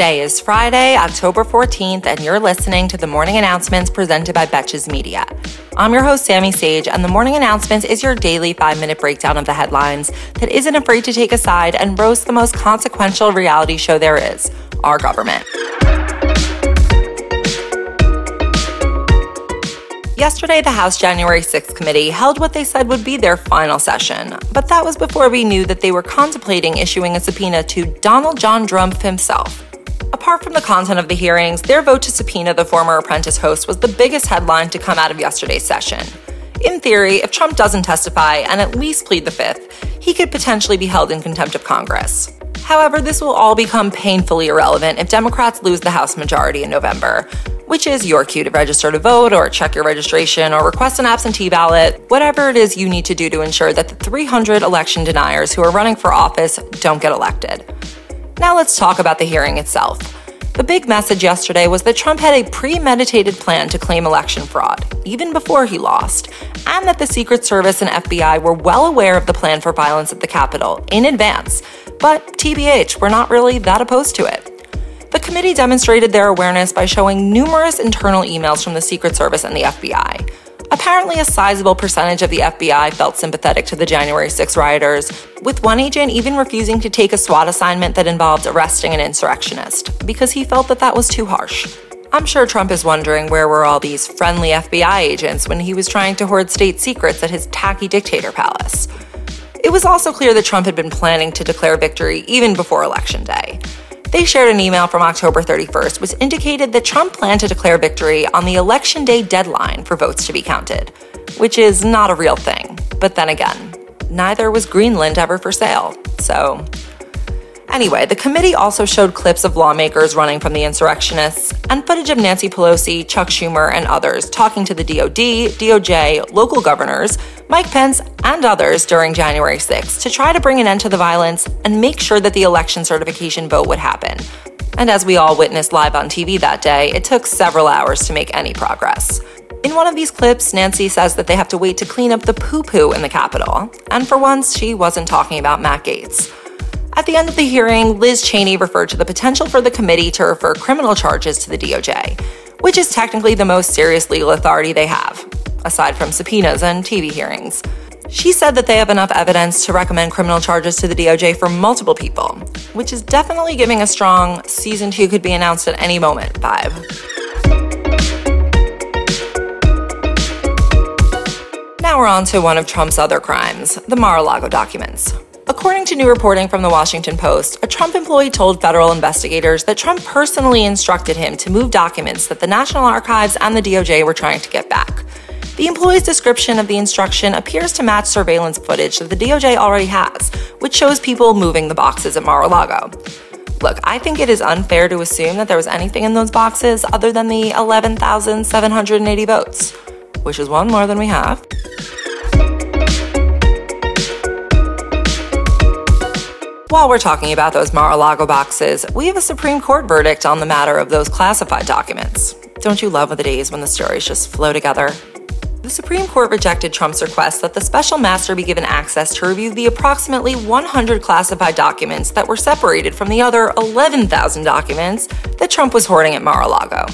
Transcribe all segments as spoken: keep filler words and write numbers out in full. Today is Friday, October fourteenth, and you're listening to the Morning Announcements presented by Betches Media. I'm your host, Sammy Sage, and the Morning Announcements is your daily five-minute breakdown of the headlines that isn't afraid to take a side and roast the most consequential reality show there is, our government. Yesterday, the House January sixth committee held what they said would be their final session, but that was before we knew that they were contemplating issuing a subpoena to Donald John Trump himself. Apart from the content of the hearings, their vote to subpoena the former Apprentice host was the biggest headline to come out of yesterday's session. In theory, if Trump doesn't testify and at least plead the fifth, he could potentially be held in contempt of Congress. However, this will all become painfully irrelevant if Democrats lose the House majority in November, which is your cue to register to vote or check your registration or request an absentee ballot, whatever it is you need to do to ensure that the three hundred election deniers who are running for office don't get elected. Now let's talk about the hearing itself. The big message yesterday was that Trump had a premeditated plan to claim election fraud, even before he lost, and that the Secret Service and F B I were well aware of the plan for violence at the Capitol in advance, but T B H, we're not really that opposed to it. The committee demonstrated their awareness by showing numerous internal emails from the Secret Service and the F B I. Apparently, a sizable percentage of the F B I felt sympathetic to the January sixth rioters, with one agent even refusing to take a SWAT assignment that involved arresting an insurrectionist, because he felt that that was too harsh. I'm sure Trump is wondering where were all these friendly F B I agents when he was trying to hoard state secrets at his tacky dictator palace. It was also clear that Trump had been planning to declare victory even before Election Day. They shared an email from October thirty-first, which indicated that Trump planned to declare victory on the election day deadline for votes to be counted, which is not a real thing. But then again, neither was Greenland ever for sale, so. Anyway, the committee also showed clips of lawmakers running from the insurrectionists and footage of Nancy Pelosi, Chuck Schumer, and others talking to the D O D, D O J, local governors, Mike Pence, and others during January sixth to try to bring an end to the violence and make sure that the election certification vote would happen. And as we all witnessed live on T V that day, it took several hours to make any progress. In one of these clips, Nancy says that they have to wait to clean up the poo-poo in the Capitol. And for once, she wasn't talking about Matt Gaetz. At the end of the hearing, Liz Cheney referred to the potential for the committee to refer criminal charges to the D O J, which is technically the most serious legal authority they have, aside from subpoenas and T V hearings. She said that they have enough evidence to recommend criminal charges to the D O J for multiple people, which is definitely giving a strong season two could be announced at any moment vibe. Now we're on to one of Trump's other crimes, the Mar-a-Lago documents. According to new reporting from the Washington Post, a Trump employee told federal investigators that Trump personally instructed him to move documents that the National Archives and the D O J were trying to get back. The employee's description of the instruction appears to match surveillance footage that the D O J already has, which shows people moving the boxes at Mar-a-Lago. Look, I think it is unfair to assume that there was anything in those boxes other than the eleven thousand seven hundred eighty votes, which is one more than we have. While we're talking about those Mar-a-Lago boxes, we have a Supreme Court verdict on the matter of those classified documents. Don't you love the days when the stories just flow together? The Supreme Court rejected Trump's request that the special master be given access to review the approximately one hundred classified documents that were separated from the other eleven thousand documents that Trump was hoarding at Mar-a-Lago.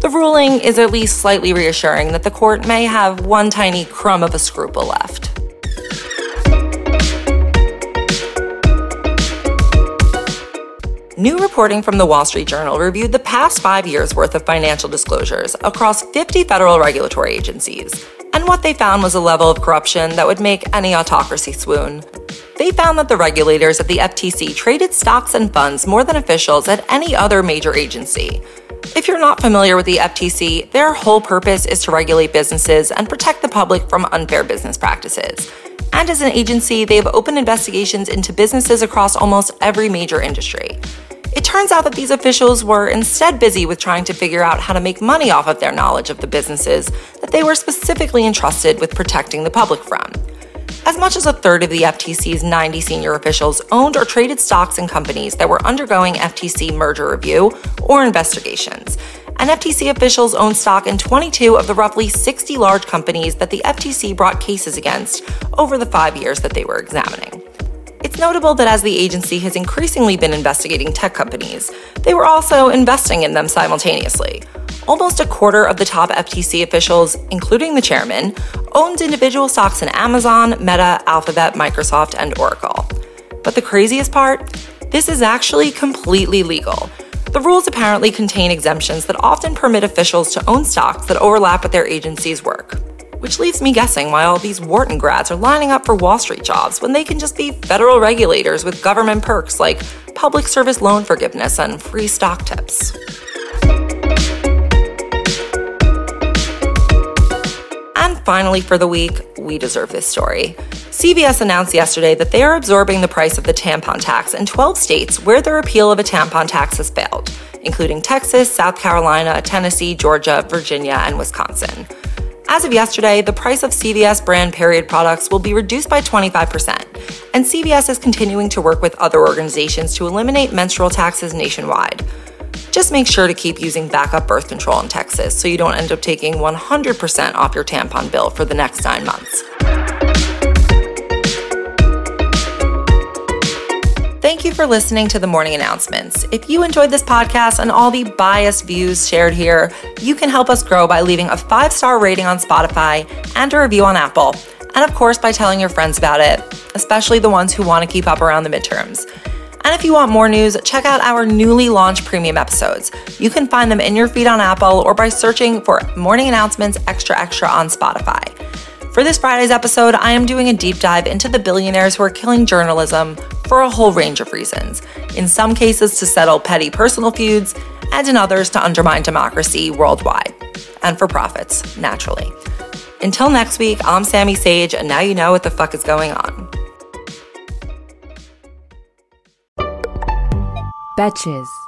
The ruling is at least slightly reassuring that the court may have one tiny crumb of a scruple left. New reporting from the Wall Street Journal reviewed the past five years' worth of financial disclosures across fifty federal regulatory agencies, and what they found was a level of corruption that would make any autocracy swoon. They found that the regulators at the F T C traded stocks and funds more than officials at any other major agency. If you're not familiar with the F T C, their whole purpose is to regulate businesses and protect the public from unfair business practices. And as an agency, they have opened investigations into businesses across almost every major industry. It turns out that these officials were instead busy with trying to figure out how to make money off of their knowledge of the businesses that they were specifically entrusted with protecting the public from. As much as a third of the F T C's ninety senior officials owned or traded stocks in companies that were undergoing F T C merger review or investigations, and F T C officials owned stock in twenty-two of the roughly sixty large companies that the F T C brought cases against over the five years that they were examining. It's notable that as the agency has increasingly been investigating tech companies, they were also investing in them simultaneously. Almost a quarter of the top F T C officials, including the chairman, owned individual stocks in Amazon, Meta, Alphabet, Microsoft, and Oracle. But the craziest part? This is actually completely legal. The rules apparently contain exemptions that often permit officials to own stocks that overlap with their agency's work. Which leaves me guessing why all these Wharton grads are lining up for Wall Street jobs when they can just be federal regulators with government perks like public service loan forgiveness and free stock tips. And finally for the week, we deserve this story. C V S announced yesterday that they are absorbing the price of the tampon tax in twelve states where the repeal of a tampon tax has failed, including Texas, South Carolina, Tennessee, Georgia, Virginia, and Wisconsin. As of yesterday, the price of C V S brand period products will be reduced by twenty-five percent, and C V S is continuing to work with other organizations to eliminate menstrual taxes nationwide. Just make sure to keep using backup birth control in Texas so you don't end up taking one hundred percent off your tampon bill for the next nine months. Thank you for listening to The Morning Announcements. If you enjoyed this podcast and all the biased views shared here, you can help us grow by leaving a five-star rating on Spotify and a review on Apple. And of course, by telling your friends about it, especially the ones who want to keep up around the midterms. And if you want more news, check out our newly launched premium episodes. You can find them in your feed on Apple or by searching for Morning Announcements Extra Extra on Spotify. For this Friday's episode, I am doing a deep dive into the billionaires who are killing journalism for a whole range of reasons. In some cases to settle petty personal feuds, and in others to undermine democracy worldwide. And for profits, naturally. Until next week, I'm Sammy Sage, and now you know what the fuck is going on. Betches.